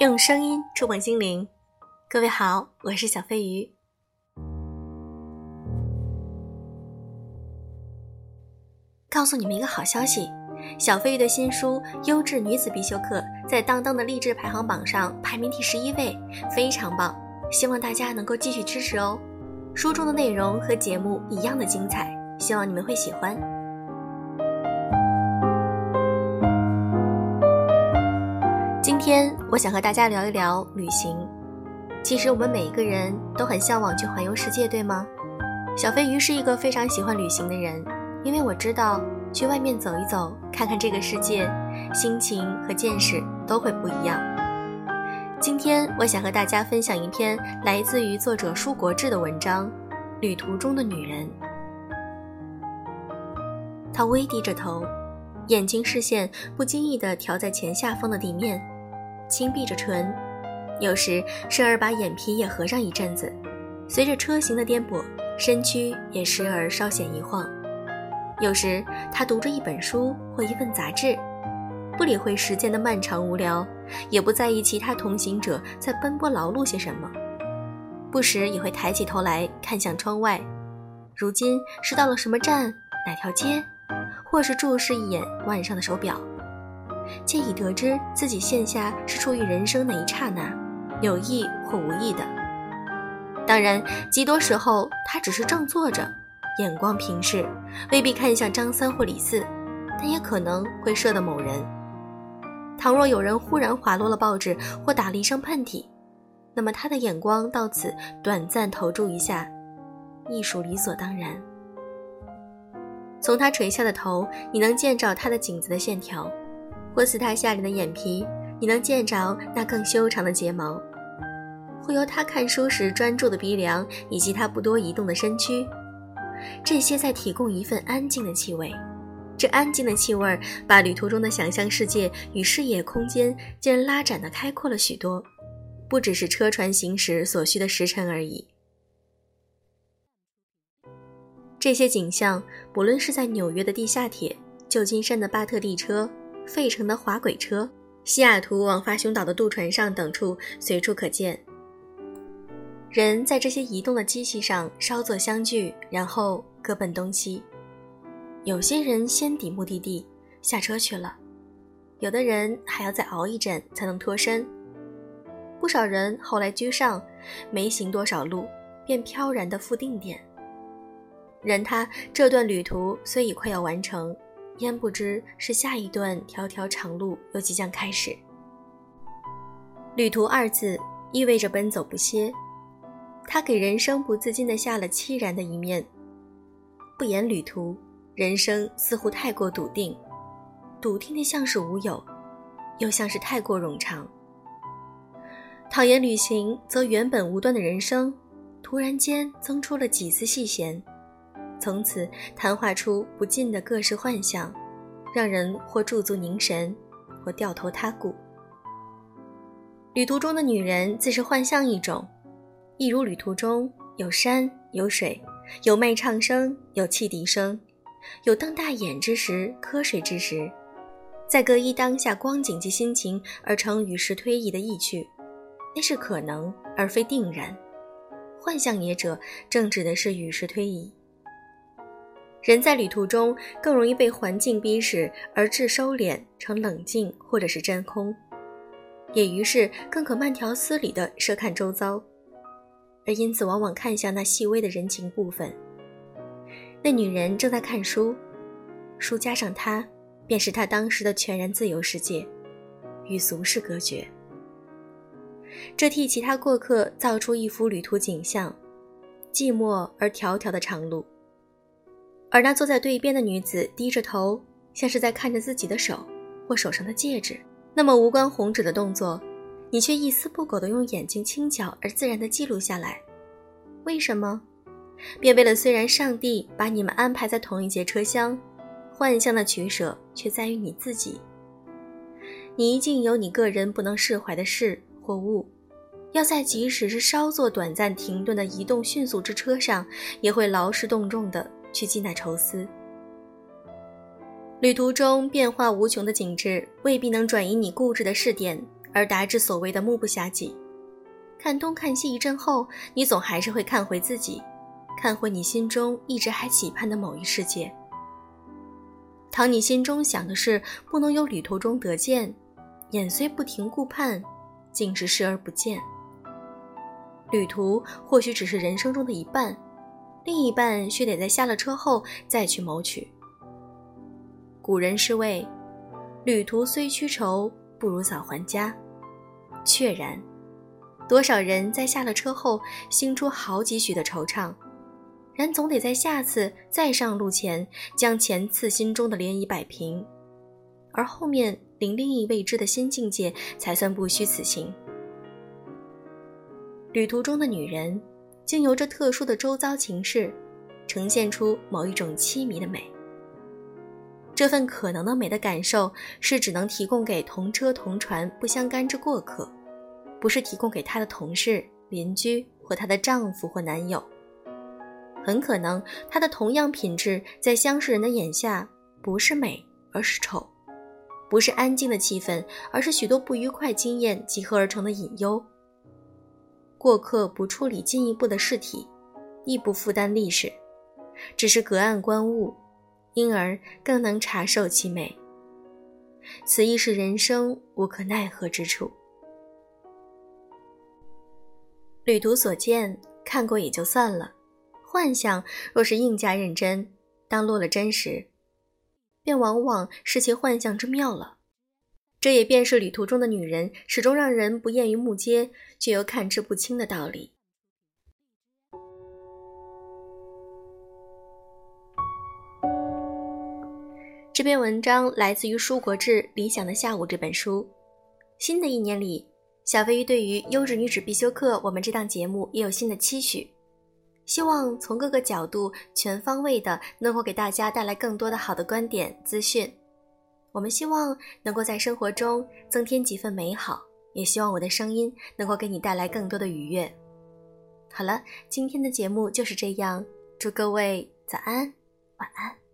用声音触碰心灵，各位好，我是小飞鱼。告诉你们一个好消息，小飞鱼的新书《优质女子必修课》在当当的励志排行榜上排名第11位，非常棒，希望大家能够继续支持哦。书中的内容和节目一样的精彩，希望你们会喜欢。今天我想和大家聊一聊旅行。其实我们每一个人都很向往去环游世界，对吗？小飞鱼是一个非常喜欢旅行的人，因为我知道去外面走一走，看看这个世界，心情和见识都会不一样。今天我想和大家分享一篇来自于作者舒国志的文章《旅途中的女人》。她微低着头，眼睛视线不经意地调在前下方的地面，轻闭着唇，有时时而把眼皮也合上一阵子，随着车行的颠簸，身躯也时而稍显一晃。有时他读着一本书或一份杂志，不理会时间的漫长无聊，也不在意其他同行者在奔波劳碌些什么，不时也会抬起头来看向窗外，如今是到了什么站、哪条街，或是注视一眼腕上的手表，借以得知自己现下是处于人生哪一刹那，有意或无意的。当然，极多时候他只是正坐着，眼光平视，未必看向张三或李四，但也可能会射得某人。倘若有人忽然滑落了报纸或打了一声喷嚏，那么他的眼光到此短暂投注一下，亦属理所当然。从他垂下的头，你能见着他的颈子的线条；或似他下脸的眼皮，你能见着那更修长的睫毛；或由他看书时专注的鼻梁，以及他不多移动的身躯。这些在提供一份安静的气味，这安静的气味把旅途中的想象世界与视野空间竟然拉展得开阔了许多，不只是车船行驶所需的时辰而已。这些景象，不论是在纽约的地下铁、旧金山的巴特地车、费城的滑轨车、西雅图往发熊岛的渡船上等处，随处可见。人在这些移动的机器上稍作相聚，然后各奔东西。有些人先抵目的地，下车去了；有的人还要再熬一阵才能脱身。不少人后来居上，没行多少路，便飘然地赴定点。任他这段旅途虽已快要完成，焉不知是下一段条条长路又即将开始。旅途二字意味着奔走不歇，他给人生不自禁地下了凄然的一面。不言旅途，人生似乎太过笃定，笃定的像是无有，又像是太过冗长。倘言旅行，则原本无端的人生突然间增出了几丝细弦，从此谈话出不尽的各式幻想，让人或驻足凝神，或掉头他顾。旅途中的女人自是幻象一种，一如旅途中有山有水，有卖唱声，有汽笛声，有瞪大眼之时，瞌睡之时，在各依当下光景及心情而成与时推移的意趣，那是可能而非定然。幻象也者，正指的是与时推移。人在旅途中更容易被环境逼使而致收敛成冷静或者是真空，也于是更可慢条斯理地摄看周遭，而因此往往看向那细微的人情部分。那女人正在看书，书加上她，便是她当时的全然自由世界，与俗世隔绝。这替其他过客造出一幅旅途景象，寂寞而迢迢的长路。而那坐在对边的女子低着头，像是在看着自己的手或手上的戒指，那么无关宏旨的动作，你却一丝不苟地用眼睛轻巧而自然地记录下来。为什么？便为了虽然上帝把你们安排在同一节车厢，幻象的取舍却在于你自己。你一定有你个人不能释怀的事或物，要在即使是稍作短暂停顿的移动迅速之车上，也会劳师动众地去进来愁思。旅途中变化无穷的景致，未必能转移你固执的视点而达至所谓的目不暇给。看东看西一阵后，你总还是会看回自己，看回你心中一直还期盼的某一世界。倘你心中想的是不能由旅途中得见，眼虽不停顾盼，竟是视而不见。旅途或许只是人生中的一半，另一半须得在下了车后再去谋取。古人是谓：旅途虽驱愁，不如早还家。确然，多少人在下了车后心出好几许的惆怅，然总得在下次再上路前将前次心中的涟漪摆平，而后面临另一未知的新境界才算不虚此行。旅途中的女人经由这特殊的周遭情势，呈现出某一种凄迷的美。这份可能的美的感受是只能提供给同车同船不相干之过客，不是提供给他的同事、邻居或他的丈夫或男友。很可能他的同样品质在相识人的眼下不是美而是丑，不是安静的气氛，而是许多不愉快经验集合而成的隐忧。过客不处理进一步的事体，亦不负担历史，只是隔岸观物，因而更能察受其美。此亦是人生无可奈何之处。旅途所见，看过也就算了，幻想若是硬加认真，当落了真实，便往往是其幻象之妙了。这也便是旅途中的女人始终让人不厌于目接，却又看之不清的道理。这篇文章来自于舒国治《理想的下午》这本书。新的一年里，小飞鱼对于优质女子必修课我们这档节目也有新的期许，希望从各个角度全方位的能够给大家带来更多的好的观点资讯。我们希望能够在生活中增添几分美好，也希望我的声音能够给你带来更多的愉悦。好了，今天的节目就是这样，祝各位早安晚安。